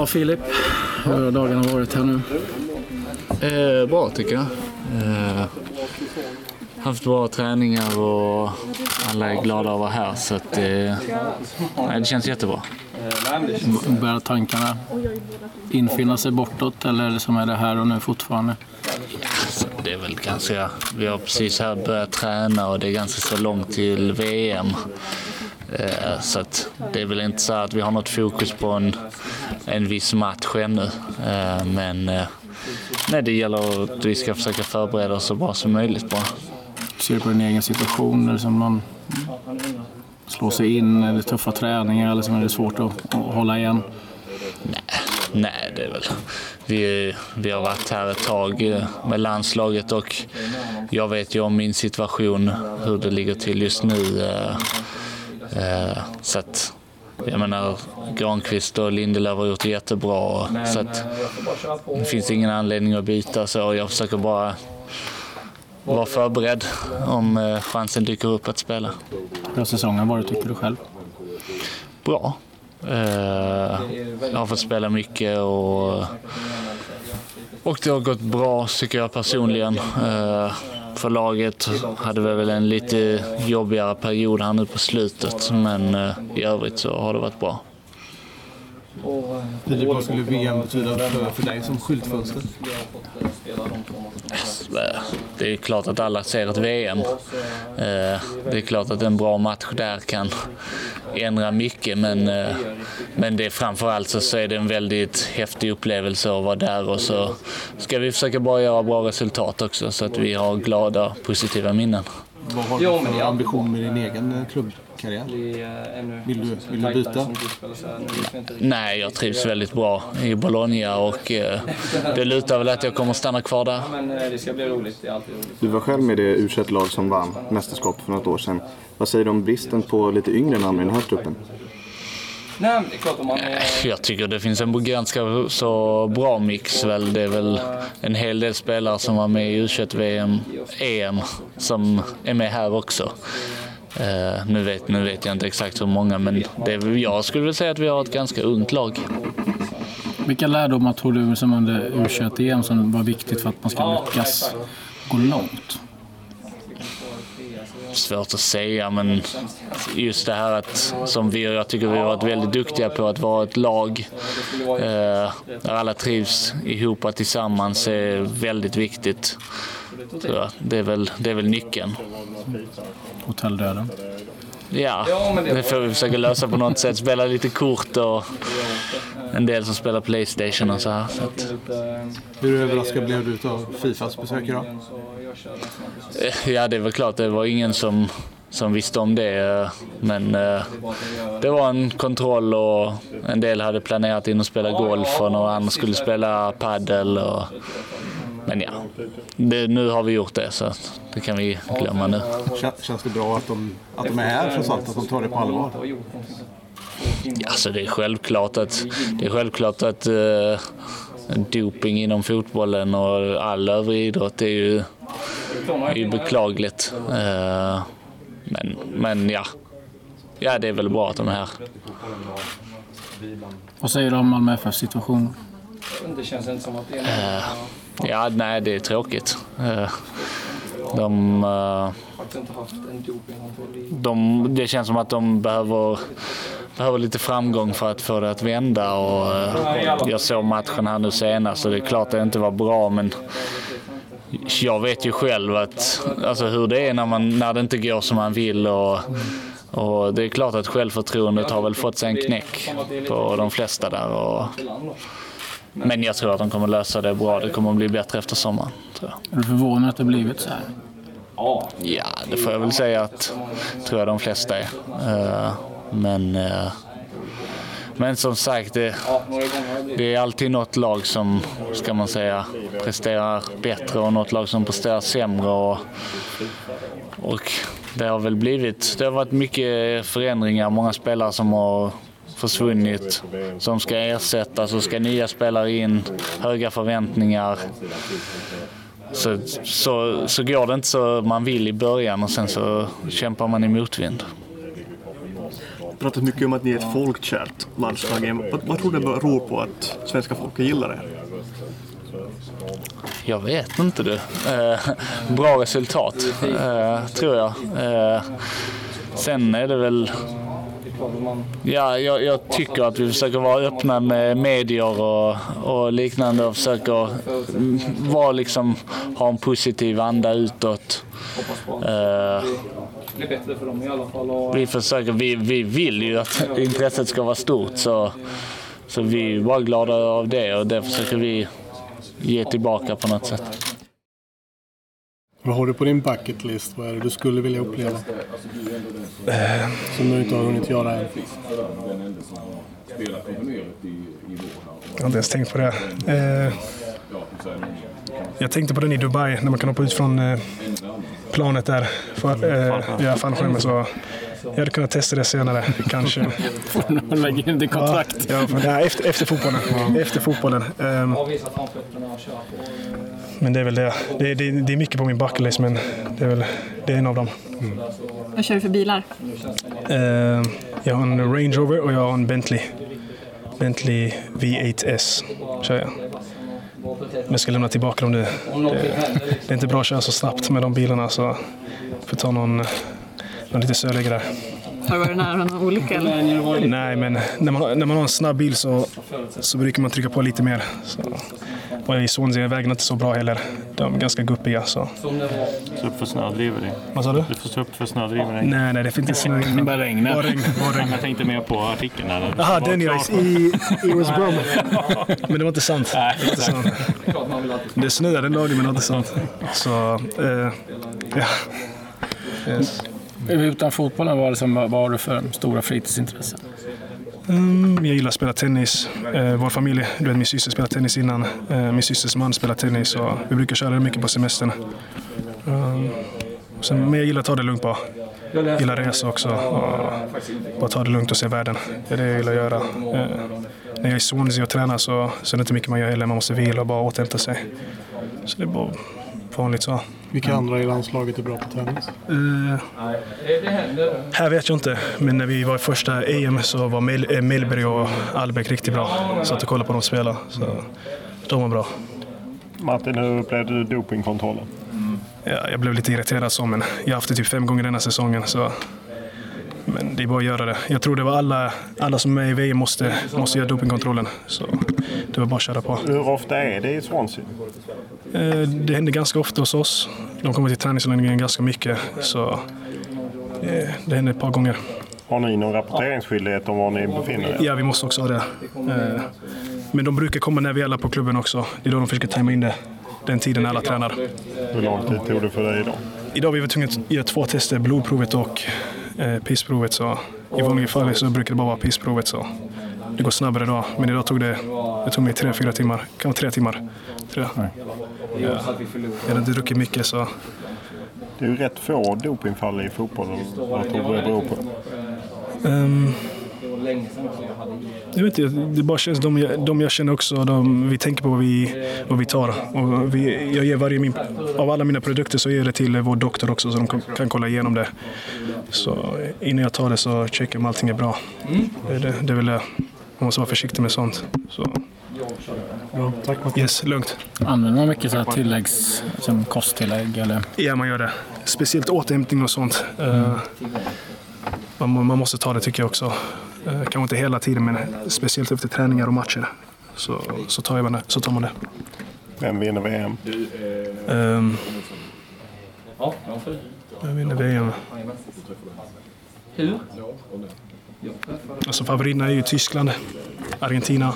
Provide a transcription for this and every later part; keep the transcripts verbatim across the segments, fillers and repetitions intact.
Ja, Philip, hur har dagarna varit här nu? Eh, bra tycker jag. Eh, haft bra träningar och alla är glada att vara här, så att, eh, det känns jättebra. Bär tankarna infinna sig bortåt, eller är det som är det här och nu fortfarande? Alltså, det är väl ganska, vi har precis här börjat träna och det är ganska så långt till V M. Eh, så att det är väl inte så att vi har något fokus på en, en viss match ännu. Eh, men eh, nej, det gäller att vi ska försöka förbereda oss så bra som möjligt. Bara. Ser du på din egen situation, eller som man slår sig in, eller tuffa träningar, eller som är det svårt att, att hålla igen? Nej, nej, det är väl... Vi, vi har varit här ett tag med landslaget och jag vet ju om min situation, hur det ligger till just nu. Så att, jag menar, Granqvist och Lindelöf har gjort det jättebra, så att det finns ingen anledning att byta, så jag försöker bara vara förberedd om chansen dyker upp att spela. Hur har säsongen varit, tycker du själv? Bra. Jag har fått spela mycket och, och det har gått bra tycker jag personligen. För laget hade vi väl en lite jobbigare period här nu på slutet, men i övrigt så har det varit bra. Vad skulle V M betyda för dig som skyltfönster? Det är klart att alla ser ett V M. Det är klart att en bra match där kan ändra mycket, men, men det är framförallt så, så är det en väldigt häftig upplevelse att vara där, och så ska vi försöka bara göra bra resultat också så att vi har glada, positiva minnen. Vad har du för ambition med din egen klubbkarriär? Vill du, vill du byta? Nej, jag trivs väldigt bra i Bologna och eh, det lutar väl att jag kommer stanna kvar där. Du var själv med det U tjugoett-lag som vann mästerskapet för något år sedan. Vad säger du om bristen på lite yngre namn i den här truppen? Jag tycker det finns en ganska så bra mix väl. Det är väl en hel del spelare som var med i U tjugoett-V M, E M som är med här också. Uh, nu, vet, nu vet jag inte exakt hur många, men det är, jag skulle väl säga att vi har ett ganska ungt lag. Vilka lärdomar tror du som under U tjugoett-E M som var viktigt för att man ska lyckas gå långt? Svårt att säga, men just det här att som vi, jag tycker vi har varit väldigt duktiga på att vara ett lag eh, där alla trivs ihop och tillsammans är väldigt viktigt. Så det är väl, det är väl nyckeln. Hotelldöden. Ja, det får vi försöka lösa på något sätt. Spela lite kort och en del som spelar PlayStation och så här. Så att... Hur överraskad blev du av Fifas besök idag? Ja, det var klart. Det var ingen som, som visste om det. Men det var en kontroll och en del hade planerat in att spela golf och några andra skulle spela paddel. Och... Men ja, det, nu har vi gjort det, så det kan vi glömma nu. Känns det bra att de, att de är här för sånt, att de tar det på allvar? Ja, så det är självklart att, det är självklart att uh, doping inom fotbollen och all övrig idrott är ju, är ju beklagligt. Uh, men, men ja. ja, det är väl bra att de är här. Vad säger du om Malmö F F situation? Det känns inte som att det är uh, Ja, nej, det är tråkigt. De, de, det känns som att de behöver, behöver lite framgång för att få det att vända. Och jag såg matchen här nu senast och det är klart att det inte var bra, men jag vet ju själv att, alltså, hur det är när, man, när det inte går som man vill. Och, och det är klart att självförtroendet har väl fått sig en knäck på de flesta där. Och, men jag tror att de kommer lösa det bra. Det kommer att bli bättre efter sommaren, tror jag. Är du förvånad att det blivit så här? Ja, det får jag väl säga att tror jag de flesta är. Men, men som sagt, det, det är alltid något lag som, ska man säga, presterar bättre och något lag som presterar sämre. Och, och det har väl blivit, det har varit mycket förändringar. Många spelare som har... försvunnit, som ska ersättas och ska nya spelare in, höga förväntningar, så, så, så går det inte så man vill i början och sen så kämpar man i motvind. pratat mycket om att ni är ett folkkärt landslag. Vad, vad tror du det beror på att svenska folket gillar det? Jag vet inte du. Eh, bra resultat, eh, tror jag. Eh, sen är det väl... Ja, jag, jag tycker att vi försöker vara öppna med medier och, och liknande och försöker vara, liksom, ha en positiv anda utåt. Uh, vi försöker, vi, vi vill ju att intresset ska vara stort, så, så vi är bara glada av det och det försöker vi ge tillbaka på något sätt. Vad har du på din bucket list? Vad är det du skulle vilja uppleva? Eh. Som du inte har hunnit göra än. Jag har inte ens tänkt på det. Eh. Jag tänkte på den i Dubai när man kan hoppa ut från eh, planet där. För, eh, jag fann skärmen så... Jag hade kunnat testa det senare, kanske. Man lägger in det i kontrakt. Ja, ja, efter, efter fotbollen. Mm. Efter fotbollen. Um, men det är väl det. Det, det. det är mycket på min bucket list, men det är väl det är en av dem. Mm. Vad kör du för bilar? Uh, jag har en Range Rover och jag har en Bentley. Bentley V åtta S kör jag. Men jag ska lämna tillbaka dem nu. Det, det är inte bra att köra så snabbt med de bilarna, så får ta någon... Någon lite sörliga där. Har du varit nära någon olycka eller? Nej, men när man, när man har en snabb bil så, så brukar man trycka på lite mer. Så. Och i Swansea är vägen inte så bra heller. De är ganska guppiga. Så. Så upp för snödriver dig. Vad sa du? Du får stå upp för snödriver dig. Nej, nej, det finns inte snö. Det bara regnar. Bara regn, bara regn. Jag tänkte mer på artikeln. Där. Aha, den jag i West Brom. Men det var inte sant. Nej, det var inte sant. Det snöade den dagen, men det var inte sant. Så, eh, ja. Yes. Utan fotbollen, var det som vad har du för stora fritidsintressen? Mm, jag gillar att spela tennis. Eh, vår familj, du vet, min syster spelade tennis innan. Eh, min systers man spelar tennis och vi brukar köra det mycket på semestern. Um, sen, men jag gillar att ta det lugnt bara. Jag gillar resa också. Och bara ta det lugnt och se världen. Det är det jag gillar att göra. Eh, när jag är i Swansea och tränar så, så är det inte mycket man gör heller. Man måste vila och bara återhämta sig. Så det är bara... Vanligt så. Vilka andra i landslaget är bra på tennis? Uh, här vet jag inte, men när vi var i första E M så var Mel- Melberg och Albeck riktigt bra. Så att kolla på dem spela, så de var bra. Martin, hur upplevde du dopingkontrollen? Mm. Ja, jag blev lite irriterad så, men jag har haft det typ fem gånger den här säsongen. Så. Men det är bara att göra det. Jag tror det var alla, alla som är i V M måste, måste göra dopingkontrollen. Så det var bara att köra på. Hur ofta är det i Swansea? Eh, det händer ganska ofta hos oss. De kommer till träningsanläggningen ganska mycket. Så eh, det händer ett par gånger. Har ni någon rapporteringsskyldighet om var ni befinner er? Ja, vi måste också ha det. Eh, men de brukar komma när vi är alla på klubben också. Det är då de försöker tajma in det. Den tiden alla tränar. Hur lång tid tog det för dig idag? Idag var vi tvungna att göra två tester. Blodprovet och... pissprovet, så i vanliga fall så brukar det bara vara pissprovet, så det går snabbare idag, men idag tog det jag tog mig tre, fyra timmar, kanske tre timmar tror jag. Ja. Jag hade druckit mycket, så det är ju rätt få dopingfall i fotbollen. Vad tror du det beror på? Um, jag vet inte, det bara känns de jag, de jag känner också, de, vi tänker på vad vi, vad vi tar och vi, jag ger varje min, av alla mina produkter så ger jag det till vår doktor också så de kan, kan kolla igenom det, så innan jag tar det så checkar om allting är bra. Det, det vill jag, man måste vara försiktig med sånt, så ja, tack. Yes, lugnt. Använder man mycket så här tilläggs som kosttillägg eller? Ja, man gör det, speciellt återhämtning och sånt. Mm. man, man måste ta det, tycker jag också. Kanske inte hela tiden, men speciellt efter träningar och matcher så, så, tar, jag, så tar man det. Vem vinner V M? Um, vem vinner V M? Hur? Alltså favoriterna är ju Tyskland, Argentina.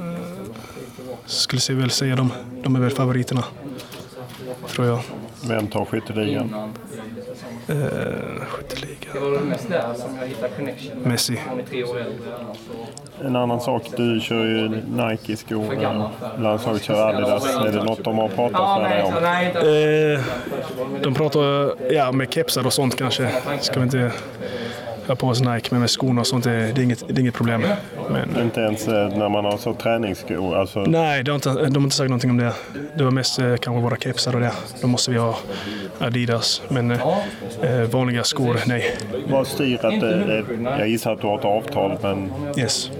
Uh, skulle jag väl säga dem. De är väl favoriterna, tror jag. Vem tar skytteligan? Eh, skytteligan. Det var det mest där som jag hittade connection. Messi. En annan sak, du kör ju Nike-skor. Landslaget kör Adidas. Är det något de har pratat med dig om? Eh, de pratar ja, med kepsar och sånt kanske. Ska vi inte ha på oss Nike, men med skorna och sånt, det är inget, det är inget problem. Men, inte ens när man har så träningsskor? Alltså. Nej, de har, inte, de har inte sagt någonting om det. Det var mest kanske våra kepsar och det. Då måste vi ha Adidas, men eh, vanliga skor, nej. Vad styr att det, jag gissar att du har ett avtal, men yes.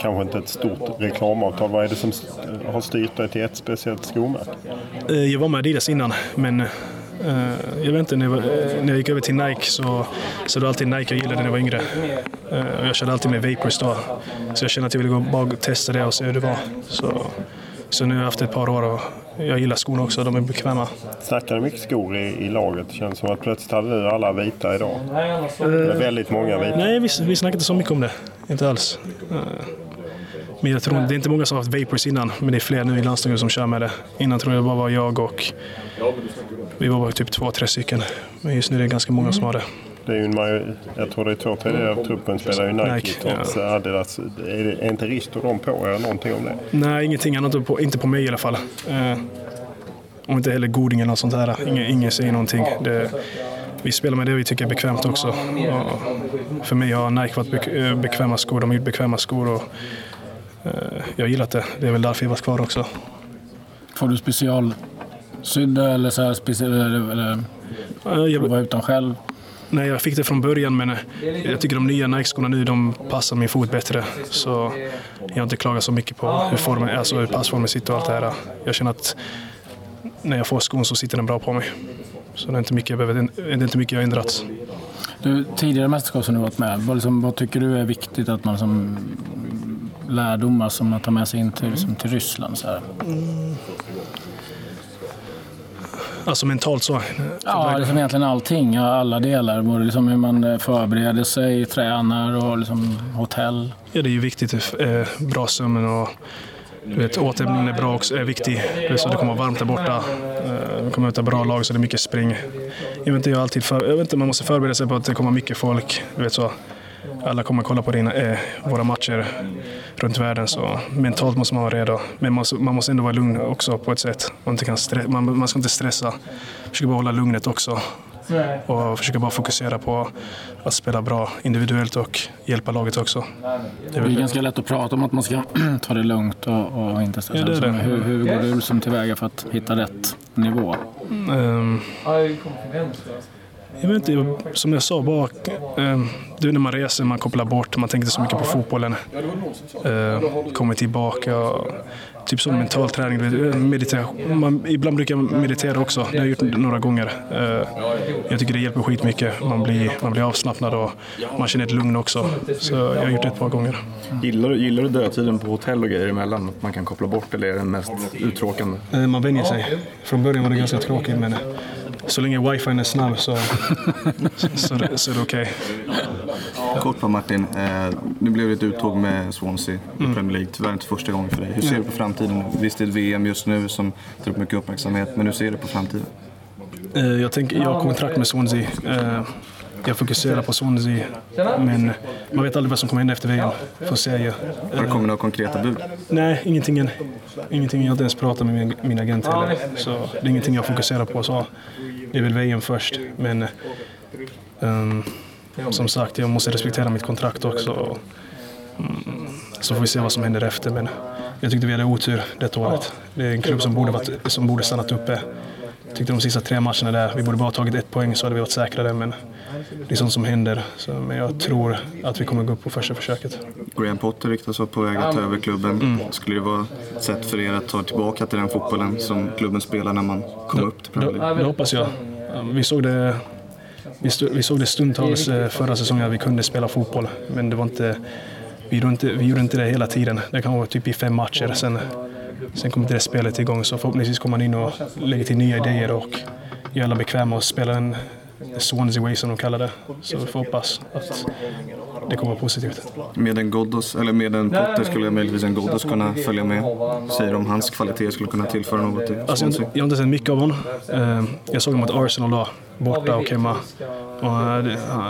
Kanske inte ett stort reklamavtal. Vad är det som har styrt dig till ett speciellt skomärke? Eh, jag var med Adidas innan, men eh, jag vet inte, när jag, när jag gick över till Nike så, så det var alltid Nike jag gillade när jag var yngre. Eh, och jag körde alltid med Vapors då, så jag kände att jag ville gå bara testa det och se hur det var. Så, så nu har jag haft ett par år och jag gillar skorna också, de är bekväma. Snackade mycket skor i, i laget? Det känns som att plötsligt hade vi alla vita idag. Uh, det är väldigt många vita. Nej, vi, vi snackade inte så mycket om det. Inte alls. Uh, men jag tror, det är inte många som har haft Vapors innan, men det är fler nu i landslaget som kör med det. Innan tror jag bara var jag och vi var bara typ två, tre stycken. Men just nu är det ganska många som har det. Det är ju en major, jag tror det är två tredje av truppen spelar ju Nike. Nike ja. Adidas, är, det, är inte ristor de på eller någonting om det? Nej, ingenting annat. På, inte på mig i alla fall. Eh, om inte heller Goding eller något sånt här. Ingen, ingen säger någonting. Det, vi spelar med det vi tycker är bekvämt också. Och för mig har Nike varit be, bekväma skor. De har gjort bekväma skor och eh, jag har gillat det. Det är väl därför jag var kvar också. Får du specialsydda eller så här speciell, eller, eller jag, prova ut dem själv? Nej, jag fick det från början, men jag tycker de nya Nike-skorna nu, de passar min fot bättre. Så jag har inte klagat så mycket på hur, formen, alltså hur passformen sitter och allt det här. Jag känner att när jag får skon så sitter den bra på mig. Så det är inte mycket jag, behöver, det är inte mycket jag har ändrat. Du, tidigare mästerskap som du varit med, vad, liksom, vad tycker du är viktigt att man liksom, lärdomar som man tar med sig in till, liksom, till Ryssland? Så här? Mm. Alltså mentalt så? Ja, det liksom egentligen allting, alla delar. Både liksom hur man förbereder sig, tränar och liksom hotell. Ja, det är ju viktigt. Bra sömn och du vet, återhämtningen är bra också, är viktig. Så det kommer vara varmt där borta. Det kommer ut ett bra lag så det är mycket spring. Jag vet inte, jag alltid för, jag vet inte, man måste förbereda sig på att det kommer mycket folk. Du vet så. Alla kommer kolla på dina, eh, våra matcher runt världen, så mentalt måste man vara redo. Men man, man måste ändå vara lugn också på ett sätt. Man, inte kan stre- man, man ska inte stressa. Försöka bara hålla lugnet också. Och försöka bara fokusera på att spela bra individuellt och hjälpa laget också. Det är väl ganska lätt att prata om att man ska ta det lugnt och, och inte stressa. Ja, det det. Hur, hur går du som tillväga för att hitta rätt nivå? Mm. Jag vet inte, som jag sa, bara, eh, du när man reser, man kopplar bort, man tänker inte så mycket på fotbollen. Eh, kommer tillbaka, och, typ som mental träning, meditera- man, ibland brukar jag meditera också, det har jag gjort några gånger. Eh, jag tycker det hjälper skitmycket, man blir, man blir avslappnad och man känner ett lugn också. Så jag har gjort det ett par gånger. Gillar, gillar du dödtiden på hotell och grejer emellan, att man kan koppla bort, eller är det mest uttråkande? Eh, man vänjer sig, från början var det ganska tråkigt, men så länge wifi är snabb så, så, så, så är det okej. Okay. Kort på Martin, eh, nu blev det ett uttåg med Swansea mm. i Premier League. Tyvärr inte första gången för dig. Hur ser mm. du på framtiden? Visst är det V M just nu som tar upp mycket uppmärksamhet, men hur ser du på framtiden? Eh, jag, tänker, jag har kontrakt med Swansea. Eh, jag fokuserar på Swansea, men man vet aldrig vad som kommer hända efter V M. Får se. Eh, har det kommit några konkreta bud? Nej, ingenting än. Ingenting jag inte ens pratar med min, min agent heller. Så det är ingenting jag fokuserar på. Så. Det är väl V M först, men um, som sagt, jag måste respektera mitt kontrakt också. Och, um, så får vi se vad som händer efter, men jag tyckte vi hade otur detta året. Det är en klubb som borde, varit, som borde stannat uppe. Jag tyckte de sista tre matcherna där, vi borde bara ha tagit ett poäng så hade vi varit säkrare, men det är sånt som händer. Så, men jag tror att vi kommer gå upp på första försöket. Graham Potter riktas var på väg att ta över klubben. Mm. Skulle det vara sätt för er att ta tillbaka till den fotbollen som klubben spelar när man kommer upp till Premier League? Det hoppas jag. Vi såg det, vi stod, vi såg det stundtals förra säsongen att vi kunde spela fotboll, men det var inte, vi gjorde inte, vi gjorde inte det hela tiden. Det kan vara typ i fem matcher sen. Sen kommer det spelet igång, så förhoppningsvis kommer man in och lägger till nya idéer och gör alla bekväma och spelar en Swansea way som de kallar det. Så vi får hoppas att det kommer vara positivt. Med en Ghoddos, eller med en Potter skulle jag möjligtvis en Ghoddos kunna följa med. Säger om hans kvalitet skulle kunna tillföra något till Swansea? Alltså, jag har inte sett mycket av honom. Jag såg honom mot Arsenal då, borta och hemma. Och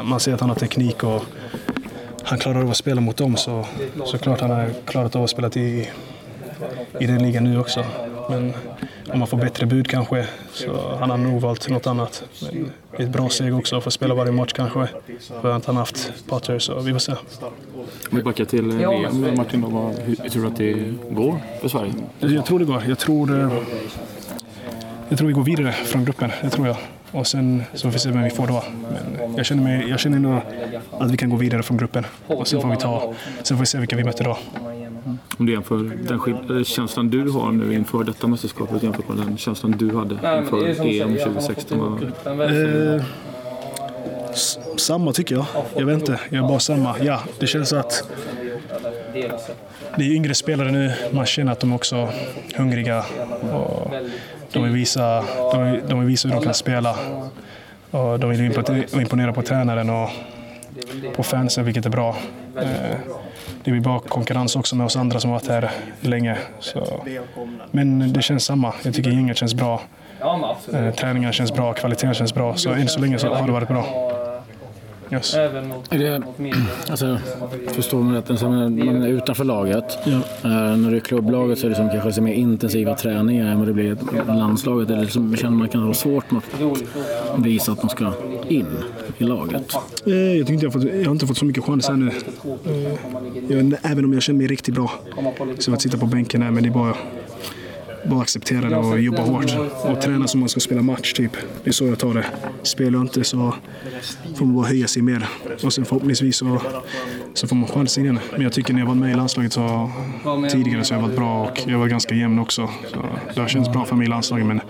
man ser att han har teknik och han klarar av att spela mot dem, så såklart han har klarat av att spela i i den ligan nu också, men om man får bättre bud kanske, så han har nog valt något annat. Men det är ett bra seg också att få spela varje match kanske, för att han har haft Potter, så vi får se. Om vi backar till V M, Martin, hur tror du att det går för Sverige? Jag tror det går, jag tror jag tror vi går vidare från gruppen, det tror jag. Och sen så får vi se vem vi får då. Men jag känner mig, jag känner nog att vi kan gå vidare från gruppen. Och sen får vi ta, sen får vi se vilka vi möter då. Om du jämför den sk- känslan du har nu inför detta mästerskapet jämfört med den känslan du hade inför E M tjugo sexton. Och... Eh, s- samma tycker jag. Jag vet inte. Jag är bara samma. Ja, det känns att det är yngre spelare nu. Man känner att de också är hungriga. Och de vill visa, de vill, de vill visa hur de kan spela. Och de vill imponera på tränaren och på fansen, vilket är bra. Det blir bra konkurrens också med oss andra som har varit här länge. Så. Men det känns samma. Jag tycker gänget känns bra. Träningen känns bra, kvaliteten känns bra. Så än så länge så har det varit bra. Yes. Är det, alltså, förstår man att man är utanför laget, ja. äh, när det är klubblaget så är det som kanske mer intensiva träningar än vad det blir landslaget, eller som känner man kan ha svårt med att visa att man ska in i laget. Jag tyckte jag, fått, jag har inte fått så mycket chans här nu. Jag, även om jag känner mig riktigt bra så att sitta på bänken här, men det är bara bara acceptera det och jobba hårt och träna som man ska spela match typ. Det är så jag tar det. Spelar inte så får man bara höja sig mer och sen förhoppningsvis så, så får man chansen igen. Men jag tycker när jag var med i landslaget så tidigare så har jag varit bra och jag var ganska jämn också. Så det har känts bra för mig i landslaget, men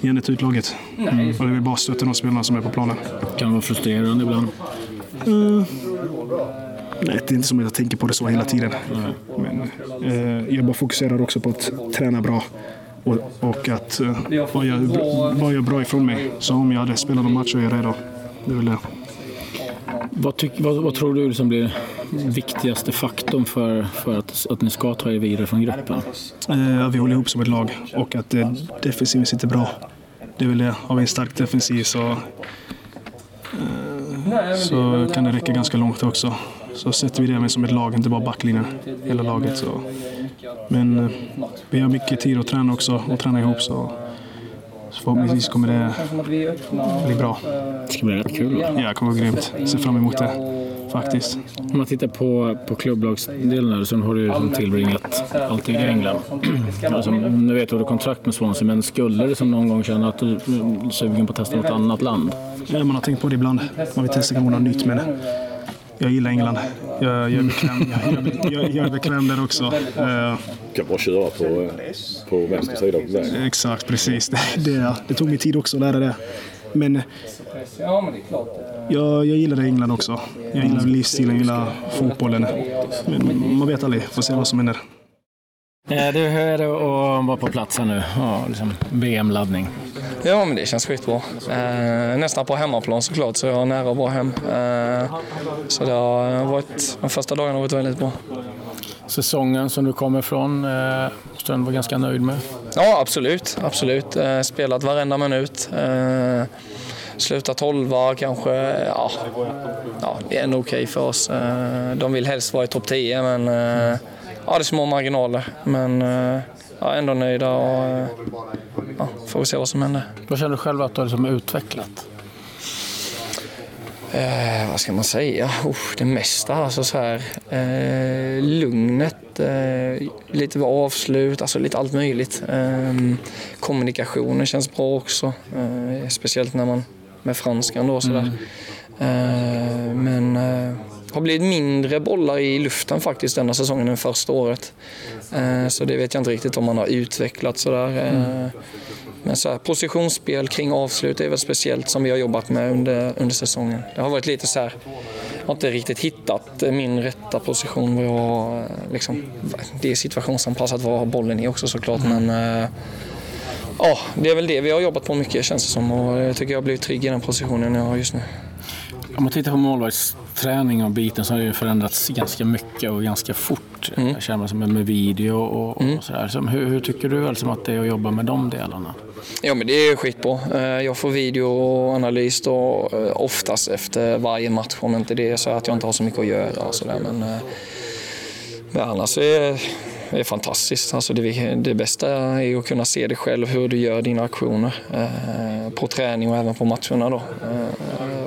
igen ett utlaget. Mm. Och det vill bara stötta de spelarna som är på planen. Kan det vara frustrerande ibland? Mm. Nej, det är inte som att jag tänker på det så hela tiden. Men, eh, jag bara fokuserar också på att träna bra och, och att eh, vad, jag, vad jag är bra ifrån mig. Så om jag hade spelat en match så är jag redo. Det vill jag. Vad, tyck, vad, vad tror du som blir viktigaste faktorn för, för att, att ni ska ta er vidare från gruppen? Eh, vi håller ihop som ett lag och att eh, defensiven sitter bra. Det vill jag. Har vi en stark defensiv så, eh, så kan det räcka ganska långt också. Så sätter vi det med som ett lag, inte bara backlinjen, hela laget. Så. Men vi har mycket tid att träna också och träna ihop, så, så förhoppningsvis kommer det bli bra. Det ska bli rätt kul. Ja, det kommer vara grymt. Jag ser fram emot det, faktiskt. Om man tittar på, på klubblagsdelen så har du som tillbringat allting i England. Alltså, nu vet du att du har kontrakt med Swansea, men skulle det som någon gång känna att du är sugen på att testa något annat land? Ja, man har tänkt på det ibland. Man vill testa något nytt, men... Jag gillar England. Jag, jag, är, bekväm. jag, jag, jag är bekväm där också. Jag kan bara köra på, på vänster sida. Exakt, precis. Det, det, det tog mig tid också att lära det. Men jag, jag gillar England också. Jag gillar livsstilen, jag gillar fotbollen. Men man vet aldrig, får se vad som händer. Du hör och var på plats här nu. Ja, liksom V M-laddning. Ja, men det känns skitbra. Eh, nästan på hemmaplan såklart, så jag är nära att vara hem. Eh, så det har varit, de första dagarna har varit väldigt bra. Säsongen som du kommer ifrån, eh, du var ganska nöjd med? Ja, absolut. absolut. Eh, spelat varenda minut. Eh, slutat tolva kanske. Ja, ja, det är ändå okej för oss. Eh, de vill helst vara i topp tio, men eh, ja, det är små marginaler. Men... Eh, Ja, ändå nöjda och ja, får vi se vad som händer. Vad känner du själv att du har liksom utvecklat? Eh, vad ska man säga? Oh, det mesta. Alltså så här, eh, lugnet, eh, lite avslut, alltså lite allt möjligt. Eh, kommunikationen känns bra också. Eh, speciellt när man med franskan då. Så där. Eh, men... Eh, har blivit mindre bollar i luften faktiskt denna säsongen än första året. Så det vet jag inte riktigt om man har utvecklat sådär. Mm. Men så här, positionsspel kring avslut är väl speciellt som vi har jobbat med under, under säsongen. Det har varit lite så här, jag har inte riktigt hittat min rätta position. Jag, liksom, det är situationsanpassat vad bollen är också såklart. Mm. Men ja, det är väl det vi har jobbat på mycket känns det som. Och jag tycker jag har blivit trygg i den positionen jag har just nu. Om man tittar på målvaktsträning och biten så har det ju förändrats ganska mycket och ganska fort. Mm. Jag känner mig som med video och, och mm. sådär. Så hur, hur tycker du alltså att det är att jobba med de delarna? Ja, men det är skitbra. Jag får video och analys då oftast efter varje match, om inte det är så att jag inte har så mycket att göra och sådär. Men, men annars är det är fantastiskt. Alltså det, det bästa är att kunna se dig själv, hur du gör dina aktioner på träning och även på matcherna då.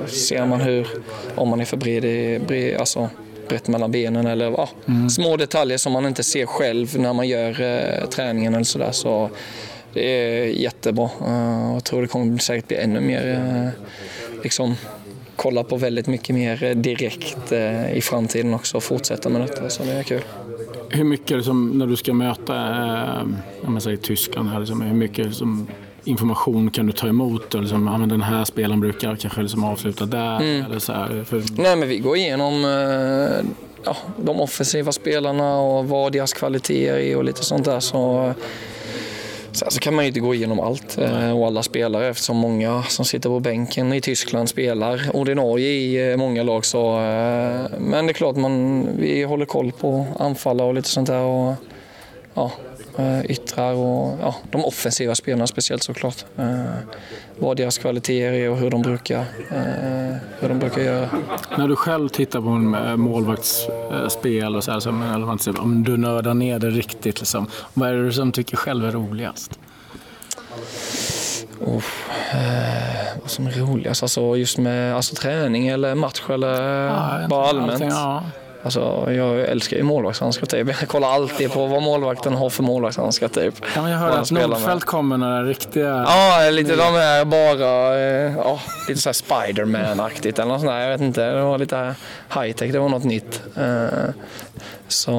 Ser man hur, om man är för bred, bred, alltså brett mellan benen eller ja, mm. små detaljer som man inte ser själv när man gör eh, träningen eller sådär, så det är jättebra. Jag tror det kommer säkert bli ännu mer, liksom, kolla på väldigt mycket mer direkt i framtiden också och fortsätta med detta, så det är kul. Hur mycket är det som, när du ska möta när man säger Tyskland här, liksom, hur mycket som information kan du ta emot? Eller som, ja, men den här spelaren brukar kanske liksom avsluta där. Mm. Eller så här, för... Nej, men vi går igenom ja, de offensiva spelarna och vad deras kvaliteter är och lite sånt där. Så, så, så kan man ju inte gå igenom allt och alla spelare, eftersom många som sitter på bänken i Tyskland spelar ordinarie i många lag. Så, men det är klart, man, vi håller koll på anfallare och lite sånt där. Och, ja, yttrar och ja, de offensiva spelarna speciellt såklart. Eh, vad deras kvaliteter är och hur de brukar eh, hur de brukar göra. När du själv tittar på en målvaktsspel och så här, så, eller, om du nördar ner det riktigt liksom, vad är det som tycker själv är roligast? Oh, eh, vad som är roligast? Alltså just med alltså, träning eller match eller ja, bara allmänt? Allting, ja. Alltså, jag älskar ju målvaktshandskar typ. Jag kollar alltid på vad målvakten har för målvaktshandskar typ. Ja, men jag hörde att Nordfält kommer några riktiga... Ja, lite de är bara... Ja, lite såhär Spiderman-aktigt eller något sånt där. Jag vet inte, det var lite high-tech, det var något nytt. Så...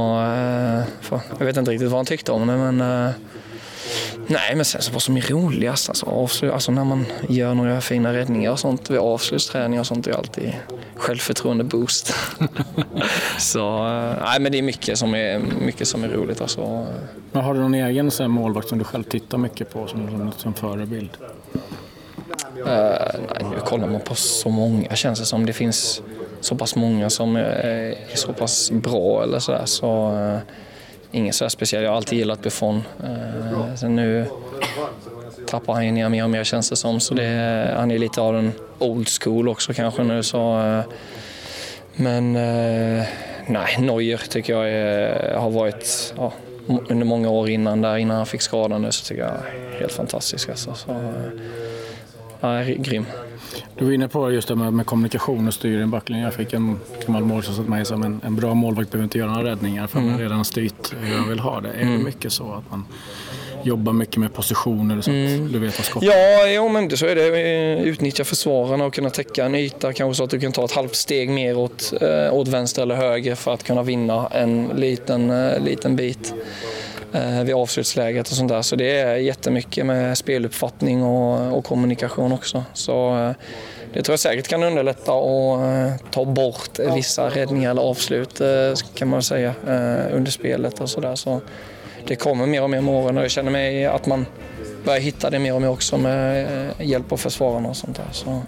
Jag vet inte riktigt vad han tyckte om det, men... Nej, men sen så vad som är roligast alltså, avslut, alltså när man gör några fina räddningar och sånt vid avslutsträning och sånt, är alltid självförtroende boost. Så nej, men det är mycket som är mycket som är roligt alltså. Men har du någon egen så här målvakt som du själv tittar mycket på som som, som förebild? Uh, nej, nu kollar man på så många, känns det som det finns så pass många som är, är så pass bra eller så där, så uh, inget så speciellt. Jag har alltid gillat Buffon. Eh, sen nu tappar han ju ner mer och mer, känns det som. Så det, han är lite av en old school också kanske nu. Så, eh, men eh, nej, Neuer tycker jag är, har varit ja, under många år innan där, innan han fick skadan nu, så tycker jag är helt fantastisk. Alltså, så, han eh, är grym. Du var inne på just det med, med kommunikation och styr i en backlinje. Jag fick en gammal mål som satt mig som en, en bra målvakt behöver inte göra några räddningar för mm. man redan styrt hur man vill ha det. Är mm. det mycket så att man jobbar mycket med positioner och sånt? Mm. Du vet vad skott. Ja, jo, men det så är det. Utnyttja försvararna och kunna täcka en yta kanske så att du kan ta ett halvt steg mer åt, åt vänster eller höger för att kunna vinna en liten, liten bit vid avslutsläget och sånt där. Så det är jättemycket med speluppfattning och, och kommunikation också. Så det tror jag säkert kan underlätta att ta bort vissa räddningar eller avslut, kan man säga, under spelet och sådär. Så det kommer mer och mer morgon, och jag känner mig att man börjar hitta det mer och mer också med hjälp av försvararna och sånt där. Så...